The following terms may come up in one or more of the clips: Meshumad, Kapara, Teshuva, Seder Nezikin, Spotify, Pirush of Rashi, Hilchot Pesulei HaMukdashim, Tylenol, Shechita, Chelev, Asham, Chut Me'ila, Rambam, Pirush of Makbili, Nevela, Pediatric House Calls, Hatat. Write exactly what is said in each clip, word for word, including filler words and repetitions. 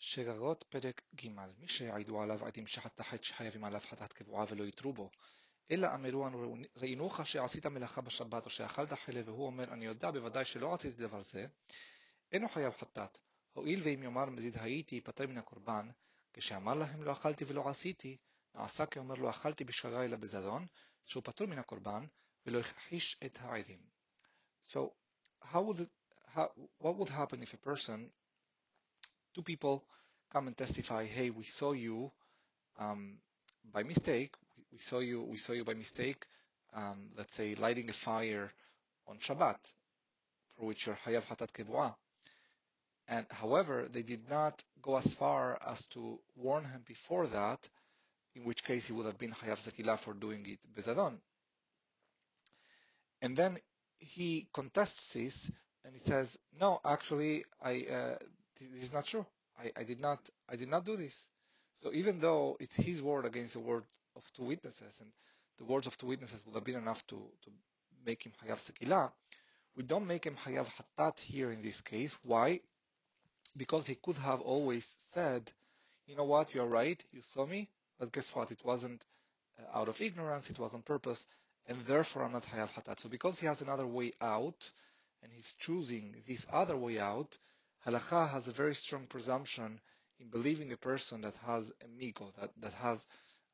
שגגות פרק ג' מי שיעידו עליו עדים שחטא חטא חייבים עליו חטאת קבועה ולא יתרו בו. אלא אמרו אנו ראינוך שעשית מלאכה בשבת או שאכלת חלב והוא אומר אני יודע בוודאי שלא עשיתי דבר זה, אינו חייב חטאת. הואיל ואם יאמר מזיד הייתי ייפטר מן הקורבן, כשאמר להם לא אכלתי ולא עשיתי, נעשה כאומר לא אכלתי בשגגה אלא בזדון, שהוא פטור מן הקורבן ולא הכחיש את העדים. So how would it, how, what would happen if a person, two people come and testify, hey, we saw you um, by mistake, we saw you, we saw you by mistake, um, let's say lighting a fire on Shabbat, for which you're Hayav Hatat Kebuah. And however, they did not go as far as to warn him before that, in which case he would have been Hayav Zakila for doing it Bezadon. And then he contests this, and he says, no, actually, I... Uh, this is not true. I, I did not. I did not do this. So even though it's his word against the word of two witnesses, and the words of two witnesses would have been enough to, to make him hayav sekila, we don't make him hayav hatat here in this case. Why? Because he could have always said, you know what, you are right. You saw me, but guess what? It wasn't uh, out of ignorance. It was on purpose, and therefore I'm not hayav hatat. So because he has another way out, and he's choosing this other way out. Halakha has a very strong presumption in believing a person that has a migo, that, that has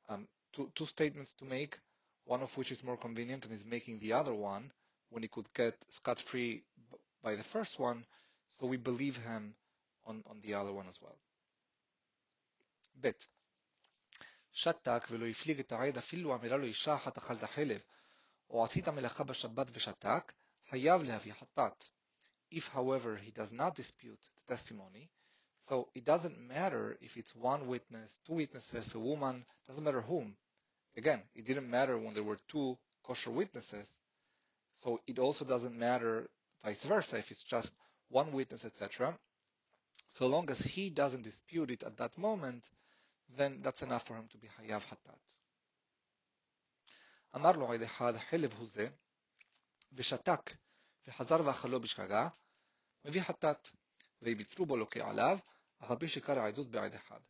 um, two, two statements to make, one of which is more convenient and is making the other one when he could get scot-free by the first one, so we believe him on, on the other one as well. Bet. Shatak velo iflig et ha'ed afilu amira lo isha achat achalta chelev o asita melacha b'shabbat v'shatak hayav lehavi hatat. If, however, he does not dispute the testimony, so it doesn't matter if it's one witness, two witnesses, a woman, doesn't matter whom. Again, it didn't matter when there were two kosher witnesses, so it also doesn't matter vice versa if it's just one witness, et cetera. So long as he doesn't dispute it at that moment, then that's enough for him to be hayav hatat. Amar lo echad chelev hu ze v'shatak. וחזר ואכלו בשגגה, מביא חטאת, ויבטרו בו לוקה עליו, אף על פי שקר העדות בעד אחד.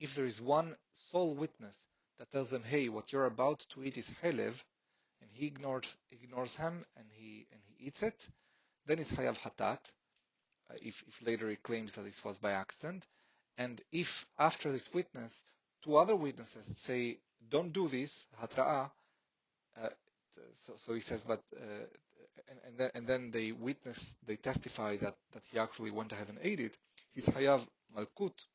If there is one sole witness that tells them, hey, what you're about to eat is chelev, and he ignored, ignores him, and he, and he eats it, then it's hayav hatat, if, if later he claims that this was by accident. And if after this witness, two other witnesses say, don't do this, hatra'a, uh, So, so he says, but uh, and, and, then, and then they witness, they testify that, that he actually went ahead and ate it. He's hayav malkut,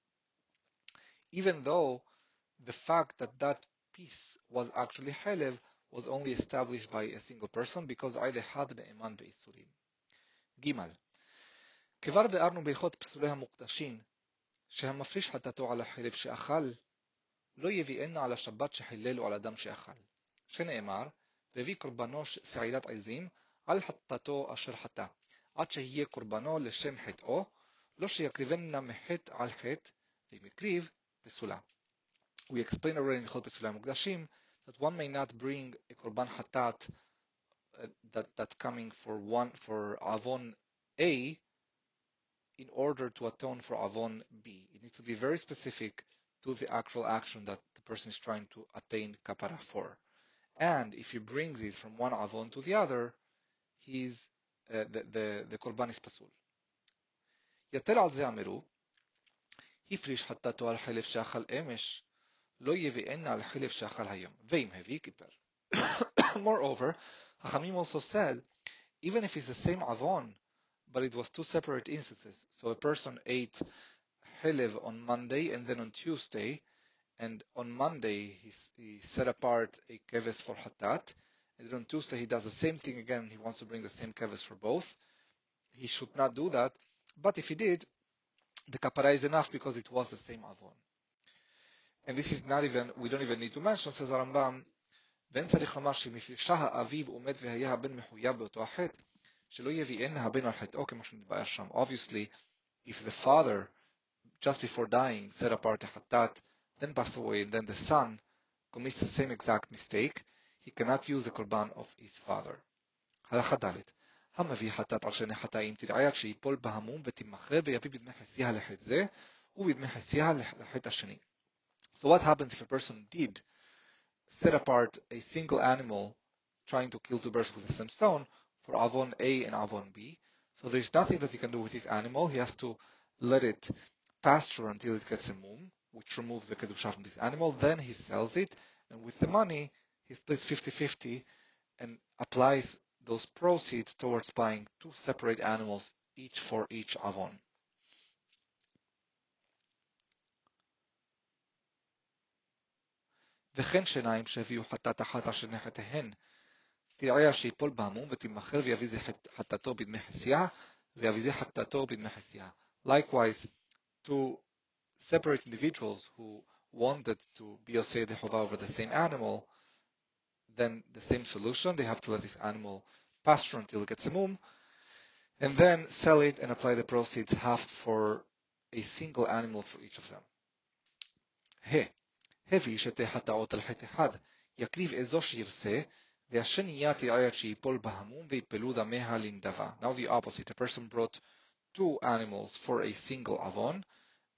even though the fact that that piece was actually halev was only established by a single person, because either had the iman beisurim. Gimal. כבר בארנו בהלכות פסולי המוקדשים שהמפריש חטאתו על החלב שאכל לא יביאנה על השבת שחילל או על אדם שאכל, שנאמר והביא קורבנו סעידת עזים על חטאתו אשר חטא, עד שיהיה קורבנו לשם חטאו, לא שיקריבנה מחטא על חטא, ואם יקריב פסולה. We explain already in Hilchot Pesulei HaMukdashim that one may not bring a korban hatat uh, that, that's coming for one for avon A in order to atone for avon B. It needs to be very specific to the actual action that the person is trying to attain kapara for. And if he brings it from one avon to the other, he's uh, the the the korban is pasul. Yater al ze amiru, hifrish hatato al chilef sheachal emesh, lo yevi'en al chilef sheachal hayom, ve'im hevi kiper. Moreover, Hachamim also said, even if it's the same avon, but it was two separate instances. So a person ate chilev on Monday and then on Tuesday. And on Monday, he, he set apart a keves for hatat. And then on Tuesday, he does the same thing again. He wants to bring the same keves for both. He should not do that. But if he did, the kapara is enough because it was the same avon. And this is not even, we don't even need to mention, says Rambam, ben tzarich lomar shemifrisha ha'aviv umet vehaya haben mechuyav beoto hachet, shelo yevi'en haben al chet'o kemo shenitba'er sham. Obviously, if the father, just before dying, set apart a hatat, then passed away, and then the son commits the same exact mistake, he cannot use the korban of his father. הלכה ד' המביא חטאת על שני חטאים תדעי עד שיפול בהמום ותימכר ויביא בדמי חסיה לחטא זה So what happens if a person did set apart a single animal trying to kill two birds with the same stone for Avon A and Avon B? So there's nothing that he can do with this animal. He has to let it pasture until it gets a mum, which removes the kedusha from this animal. Then he sells it, and with the money, he splits fifty fifty and applies those proceeds towards buying two separate animals, each for each Avon. וכן שניים שהביאו חטאת אחת אשר נחתהן, תראה שיפול בהמום ותמכר ויביא זה חטאתו בדמי חצייה, ויביא זה חטאתו בדמי חצייה. Likewise, two separate individuals who wanted to be osei dechova over the same animal, then the same solution, they have to let this animal pasture until it gets a mum, and then sell it and apply the proceeds half for a single animal for each of them. Hey. הביא שתי חטאות על חטא אחד, יקריב איזו שירסה, והשנייה תראה עד שיפול בהמום ויפלו דמיה לנדבה. Now the opposite, a person brought two animals for a single avon,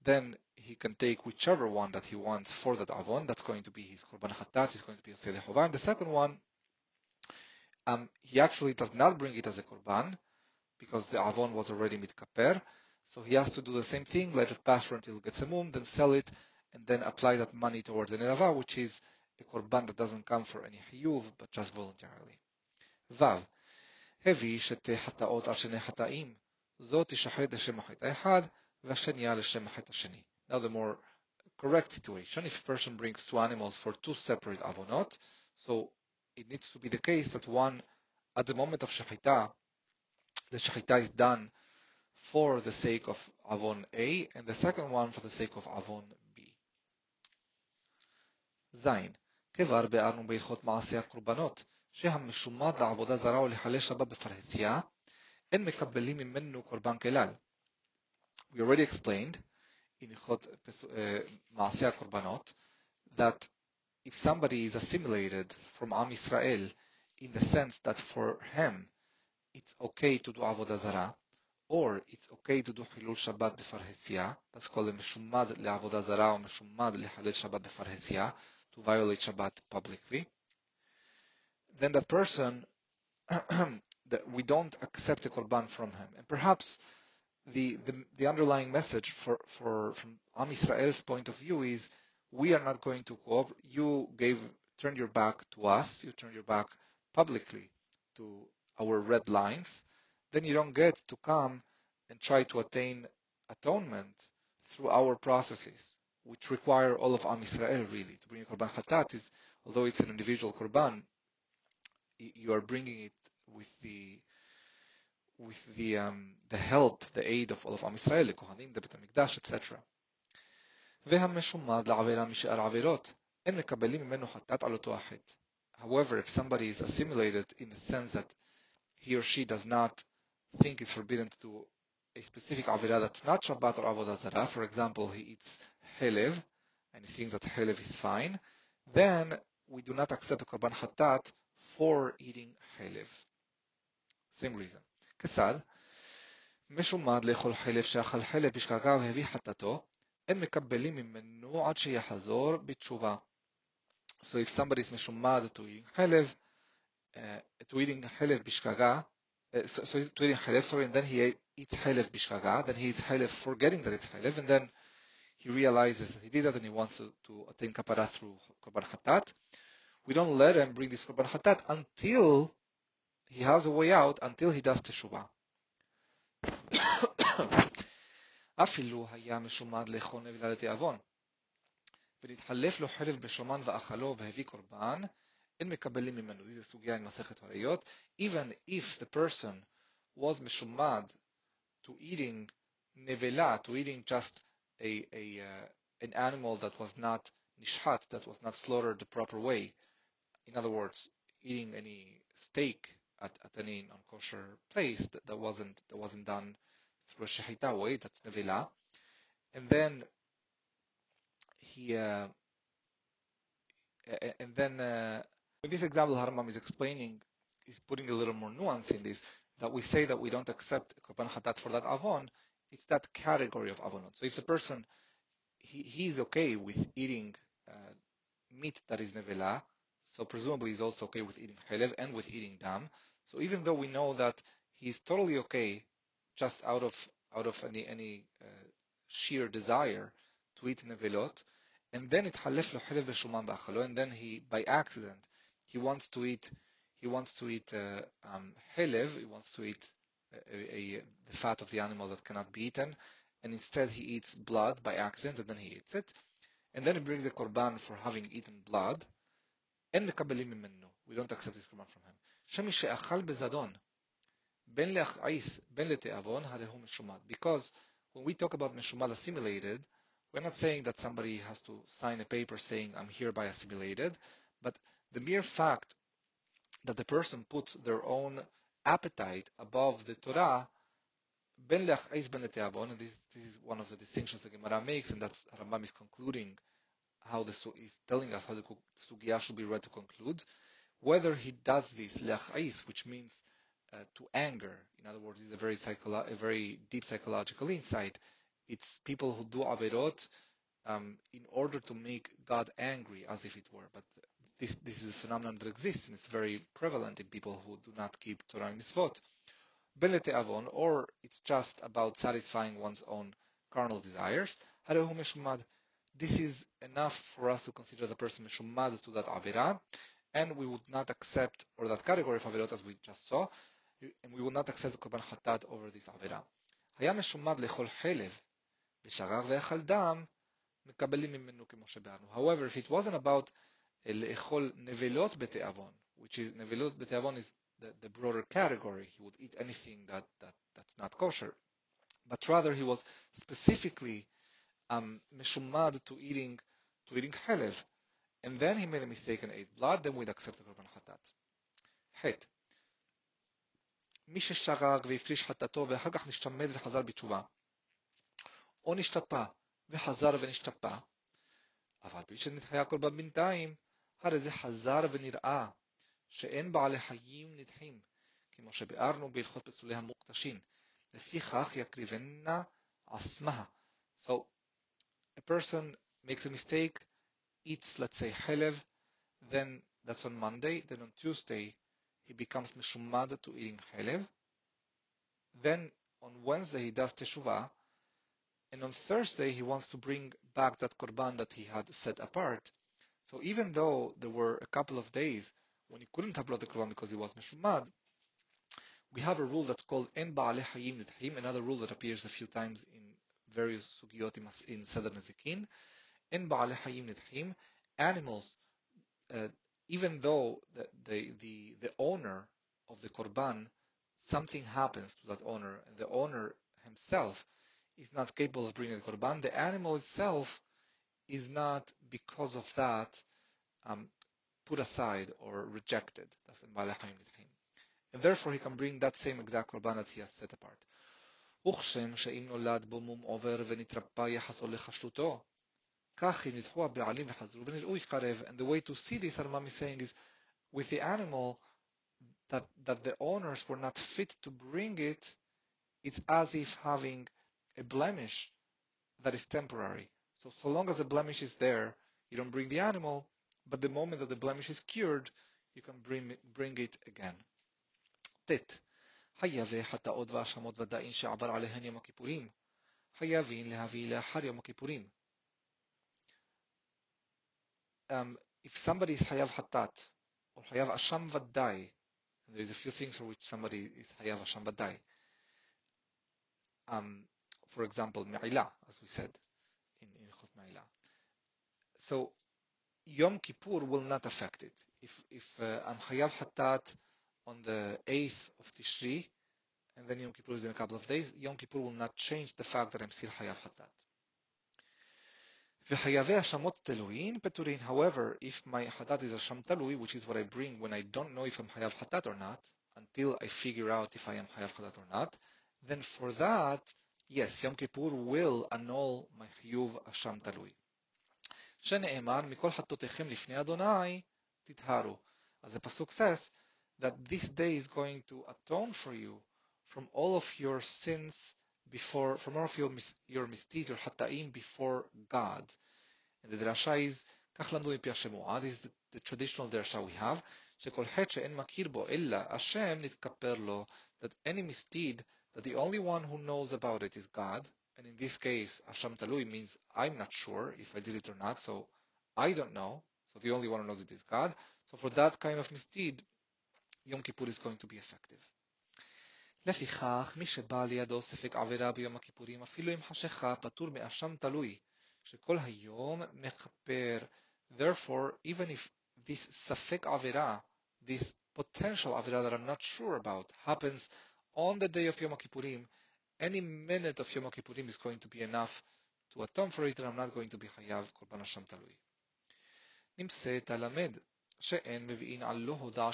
then he can take whichever one that he wants for that avon, that's going to be his korban hatat, is going to be osei dechovah. And the second one, um, he actually does not bring it as a korban, because the avon was already mitkaper, so he has to do the same thing, let it pasture until it gets a mum, then sell it, and then apply that money towards the nedava, which is a korban that doesn't come for any hiyuv, but just voluntarily. Vav, hevi shete hataot al shnei hataim, zot tishachet l'shem hachet ha'echad, v'asheniya l'shem hachet ha'sheni. Now the more correct situation, if a person brings two animals for two separate avonot, so it needs to be the case that one, at the moment of shechita, the shechita is done for the sake of avon A, and the second one for the sake of avon B. זין, כבר בארנו בהלכות מעשי הקורבנות, שהמשומד לעבודה זרה או לחלל שבת בפרהסיה, אין מקבלים ממנו קורבן כלל. We already explained in הלכות מעשי הקורבנות that if somebody is assimilated from Am Israel in the sense that for him it's okay to do עבודה זרה, or it's okay to do חילול שבת בפרהסיה, that's called משומד לעבודה זרה או משומד לחלל שבת בפרהסיה, to violate Shabbat publicly, then that person, that we don't accept a korban from him. And perhaps the, the, the underlying message for, for from Am Yisrael's point of view is, we are not going to cooperate. You gave, turned your back to us, you turned your back publicly to our red lines, then you don't get to come and try to attain atonement through our processes, which require all of Am Yisrael, really. To bring a korban hatat is, although it's an individual korban, you are bringing it with the with the um, the help, the aid of all of Am Yisrael, the Kohanim, the Bet HaMikdash, et cetera. However, if somebody is assimilated in the sense that he or she does not think it's forbidden to do a specific avera that's not Shabbat or Avodah Zarah, for example, he eats Helev, and he thinks that Helev is fine, then we do not accept a Korban Hatat for eating Helev. Same reason. Kesal, משומד לאכול חלב שאכל חלב בשגגה והביא חטאתו, הם מקבלים ממנו עד שיחזור בתשובה. So if somebody is משומד to eating Helev, uh, to eating Helev בשגגה, Uh, so, so to eating halef, sorry, and then he eats halef bishkaga, then he eats halef forgetting that it's halef, and then he realizes that he did that and he wants to, to attain kapara through korban hatat. We don't let him bring this korban hatat until he has a way out, until he does teshuvah. Afilu haya meshumad lechon nevilah leteavon, ונתחלף לו חלף בשומן ואכלו והביא קורבן. Even if the person was meshumad to eating nevela, to eating just a, a uh, an animal that was not nishhat, that was not slaughtered the proper way, in other words, eating any steak at, at any non-kosher place that, that wasn't that wasn't done through a shechita way, that's nevela, and then he uh, and then. Uh, In this example, Harmam is explaining, is putting a little more nuance in this, that we say that we don't accept korban hatat for that avon it's that category of avonot. So if the person, he he's okay with eating uh, meat that is nevela, so presumably he's also okay with eating chalev and with eating dam. So even though we know that he's totally okay, just out of out of any any uh, sheer desire to eat nevelot, and then it halef lo chalev v'shuman b'achalo, and then he by accident he wants to eat he wants to eat uh, um, chalev, he wants to eat A, a, the fat of the animal that cannot be eaten, and instead he eats blood by accident, and then he eats it, and then he brings the korban for having eaten blood, and we don't accept this korban from him. Because when we talk about meshumad assimilated, we're not saying that somebody has to sign a paper saying I'm hereby assimilated, but the mere fact that the person puts their own appetite above the Torah, ben leachais ben leteavon, and this, this is one of the distinctions the Gemara makes, and that's Rambam is concluding, how the is telling us how the sugya should be read to conclude, whether he does this leachais, which means uh, to anger. In other words, it's a very psycholo- a very deep psychological insight. It's people who do averot um, in order to make God angry, as if it were, but. This, this is a phenomenon that exists, and it's very prevalent in people who do not keep Torah and Mitzvot. Belete avon, or it's just about satisfying one's own carnal desires. Harehu meshumad. This is enough for us to consider the person meshumad to that avera, and we would not accept, or that category of averot as we just saw, and we would not accept korban chatat over this avera. Haya meshumad lechol chelev, b'sharar ve'echal dam, mekabelim mimenu kemoshe be'arnu. However, if it wasn't about Le'echol nevelot beteavon, which is nevelot beteavon is the, the broader category. He would eat anything that, that that's not kosher, but rather he was specifically um, meshumad to eating to eating chalev, and then he made a mistake and ate blood. Then we'd accept the korban hatat. Het. Mi shesharag ve'ifrish hatato ve'hagach nishtamed ve'chazar b'tshuva, o nishtapa ve'chazar ve'nishtapa, aval b'li shenitchaya korban bintaim. הרי זה חזר ונראה שאין בעלי חיים נדחים, כמו שביארנו בהלכות פסולי המוקדשים. לפיכך יקריבנה עצמה. So, a person makes a mistake, eats, let's say, חלב, then that's on Monday, then on Tuesday he becomes משומד to eating חלב, then on Wednesday he does teshuva, and on Thursday he wants to bring back that korban that he had set apart. So even though there were a couple of days when he couldn't have brought the korban because he was meshumad, we have a rule that's called en ba'ale hayim nidhim, another rule that appears a few times in various sugiyot in Seder Nezikin. En ba'ale hayim nidhim, animals, uh, even though the, the the the owner of the korban, something happens to that owner, and the owner himself is not capable of bringing the korban, the animal itself is not, because of that, um, put aside or rejected. That's in Ba'alei Hayim Nidchim. And therefore he can bring that same exact korban that he has set apart. וכשם שאם נולד בו מום עובר ונתרפא יחסו לחשותו, כך אם נדחו הבעלים וחזרו ונראו יקרב. And the way to see this, Rambam is saying, is with the animal that, that the owners were not fit to bring it, it's as if having a blemish that is temporary. So, so long as the blemish is there, you don't bring the animal, but the moment that the blemish is cured, you can bring, bring it again. Tet. Hayave hataot va'ashamot vada'in she'abar alehen yom kippurim. Hayavin lehavi le'achar yom kippurim. Um, if somebody is hayav hatat, or hayav asham vadai, and there is a few things for which somebody is hayav asham vadai. Um, for example, me'ila, as we said. In Chut Me'ila. So Yom Kippur will not affect it. If if uh, I'm Hayav Hatat on the eighth of Tishri, and then Yom Kippur is in a couple of days, Yom Kippur will not change the fact that I'm still Hayav Hatat. V'Hayavei Hashamot Teluin Peturin. However, if my Hatat is Hasham Telui, which is what I bring when I don't know if I'm Hayav Hatat or not, until I figure out if I am Hayav Hatat or not, then for that, yes, Yom Kippur will annul my Chiyuv Asham Talui. Shene'emar, mikol hatotechem lifnei Adonai titharu. As the Pasuk says, that this day is going to atone for you from all of your sins before, from all of your, mis, your misdeeds, your hataim, before God. And the drasha is, Kach lamdu mipia Shemuah, this is the, the traditional drasha we have, Shekol het she'en makir bo ella Hashem nitkaper lo, that any misdeed, that the only one who knows about it is God, and in this case, Hashem talui means, I'm not sure if I did it or not, so I don't know, so the only one who knows it is God. So for that kind of misdeed, Yom Kippur is going to be effective. לפיכך, מי שבא לידו ספק עבירה ביום הכיפורים, אפילו עם חשיכה, פטור מאשם תלוי, שכל היום מכפר. Therefore, even if this ספק עבירה, this potential עבירה that I'm not sure about, happens on the day of Yom Kippurim, any minute of Yom Kippurim is going to be enough to atone for it, and I'm not going to be חייב קורבן אשם תלוי. נמצא תלמד. So lohoda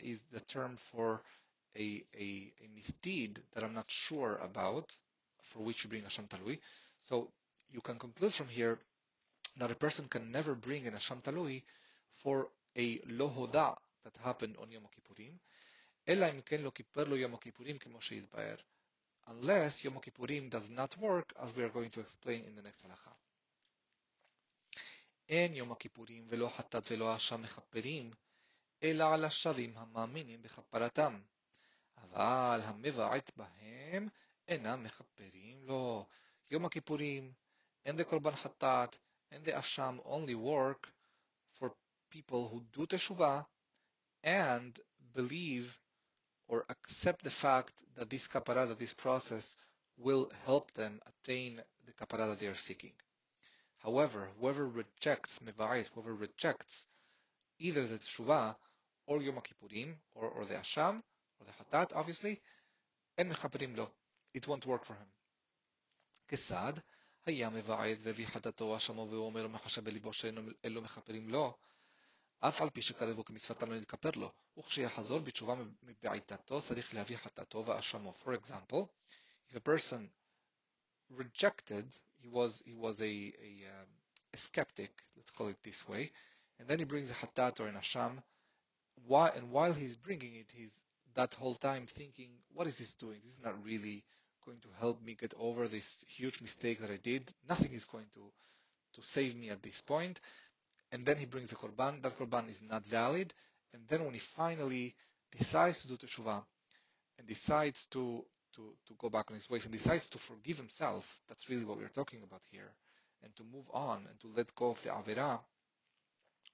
is the term for a, a, a misdeed that I'm not sure about, for which you bring Hashem Talui. So you can conclude from here that a person can never bring an Hashem Talui for a lohoda that happened on Yom Kippurim, unless Yom Kippurim does not work, as we are going to explain in the next halakha. אין יום הכיפורים ולא חטאת ולא אשם מכפרים, אלא על השבים המאמינים בכפרתם. אבל המבעט בהם אינם מכפרים לו. יום הכיפורים, and the korban חטאת, and the asham only work for people who do teshuvah and believe or accept the fact that this kaparah, this process, will help them attain the kaparah that they are seeking. However, whoever rejects meva'it, whoever rejects either the teshuvah or Yom Kippurim or, or the asham or the hatat, obviously, and mechaperim lo, it won't work for him. Kesad haya meva'it vevi hatato ashamo veomer mechashav belibo she'enu elo mechaperim lo, af al pi shekarevu k'misvatan lo nitkaper lo, u'chsheyachazor b'teshuvah meba'itato tzarich le'avi hatato va'ashamo. For example, if a person rejected, He was he was a, a, a skeptic, let's call it this way, and then he brings a hatat or an asham. Why? And while he's bringing it, he's that whole time thinking, "What is this doing? This is not really going to help me get over this huge mistake that I did. Nothing is going to to save me at this point." And then he brings a korban. That korban is not valid. And then when he finally decides to do teshuvah and decides to To, to go back on his ways and decides to forgive himself, that's really what we're talking about here, and to move on and to let go of the avera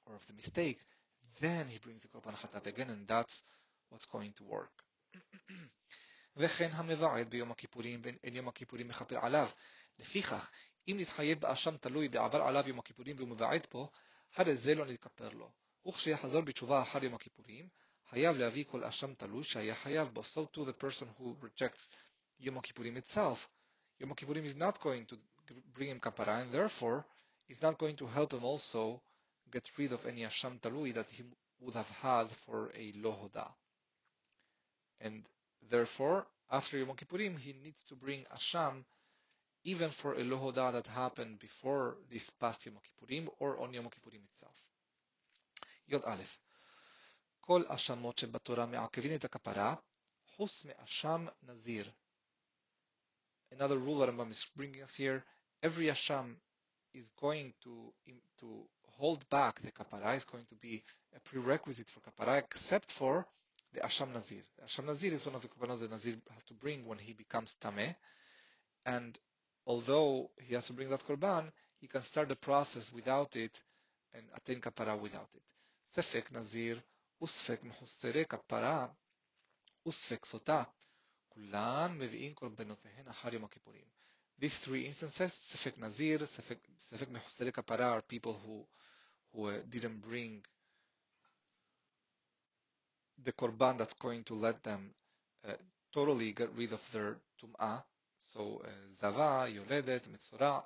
or of the mistake, then he brings the korban hatat again, and that's what's going to work. So too the person who rejects Yom Kippurim itself. Yom Kippurim is not going to bring him kapara, and therefore is not going to help him also get rid of any asham talui that he would have had for a lohoda. And therefore, after Yom Kippurim, he needs to bring asham even for a lohoda that happened before this past Yom Kippurim or on Yom Kippurim itself. Yod Aleph. כל אשמות שבתורה מעכבים את הכפרה, חוץ מאשם נזיר. Another rule that Rambam is bringing us here, every asham is going to, to hold back the kapara, is going to be a prerequisite for kapara, except for the asham nazir. The asham nazir is one of the korbanot that nazir has to bring when he becomes tameh, and although he has to bring that korban, he can start the process without it and attain kapara without it. Sefek nazir, וספק מחוסרי כפרה, וספק סוטה, כולן מביאים קורבנותיהן אחר יום הכיפורים. These three instances, ספק נזיר, ספק מחוסרי כפרה, are people who, who uh, didn't bring the korban that's going to let them uh, totally get rid of their tum'ah. So, uh, zava, yoledet, metzora,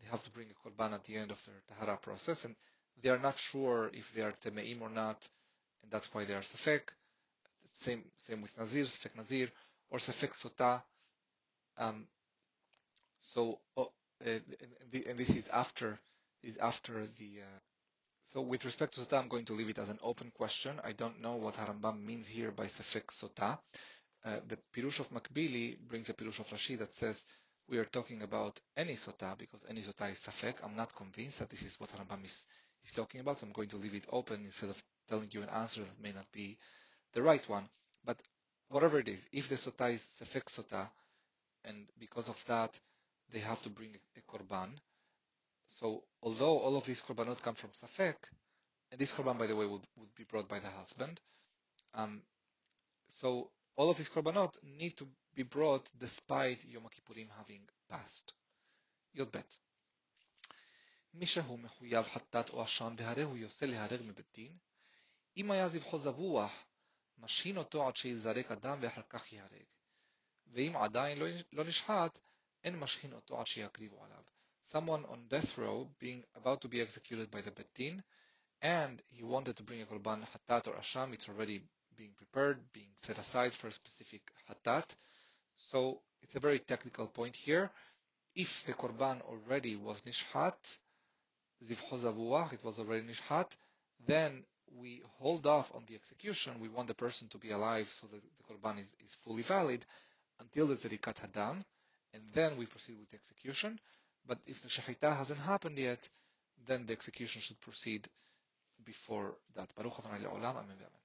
they have to bring a korban at the end of their tahara process, and they are not sure if they are temeim or not, and that's why they are sefek. Same, same with nazir, sefek nazir, or sefek sotah. Um, so, oh, uh, and, the, and this is after, is after the. Uh, so, with respect to sotah, I'm going to leave it as an open question. I don't know what Harambam means here by sefek sotah. Uh, the Pirush of Makbili brings a Pirush of Rashi that says we are talking about any sotah, because any sotah is safek. I'm not convinced that this is what Rambam is, is talking about, so I'm going to leave it open instead of telling you an answer that may not be the right one. But whatever it is, if the sotah is safek sotah, and because of that they have to bring a korban. So although all of these korbanot come from safek, and this korban, by the way, would, would be brought by the husband, um, so all of these korbanot need to be brought despite Yom Kippurim having passed. Yod bet. Mishahu mechuyav hatat o asham beharehu yoseh lehareg mebetin. Im haya zivcho zavuach, mashin oto ad sheyizarek adam ve'achar kach yihareg. Ve'im adayin lo nishhat, en mashin oto ad sheyakrivu alav. Someone on death row being about to be executed by the betin, and he wanted to bring a korban hatat or asham. It's already being prepared, being set aside for a specific hatat. So it's a very technical point here. If the korban already was nishhat, zivcho zavuach, it was already nishhat, then we hold off on the execution. We want the person to be alive so that the korban is, is fully valid until the zerikat hadam, and then we proceed with the execution. But if the shechita hasn't happened yet, then the execution should proceed before that. Baruch Adonai le'olam, amen.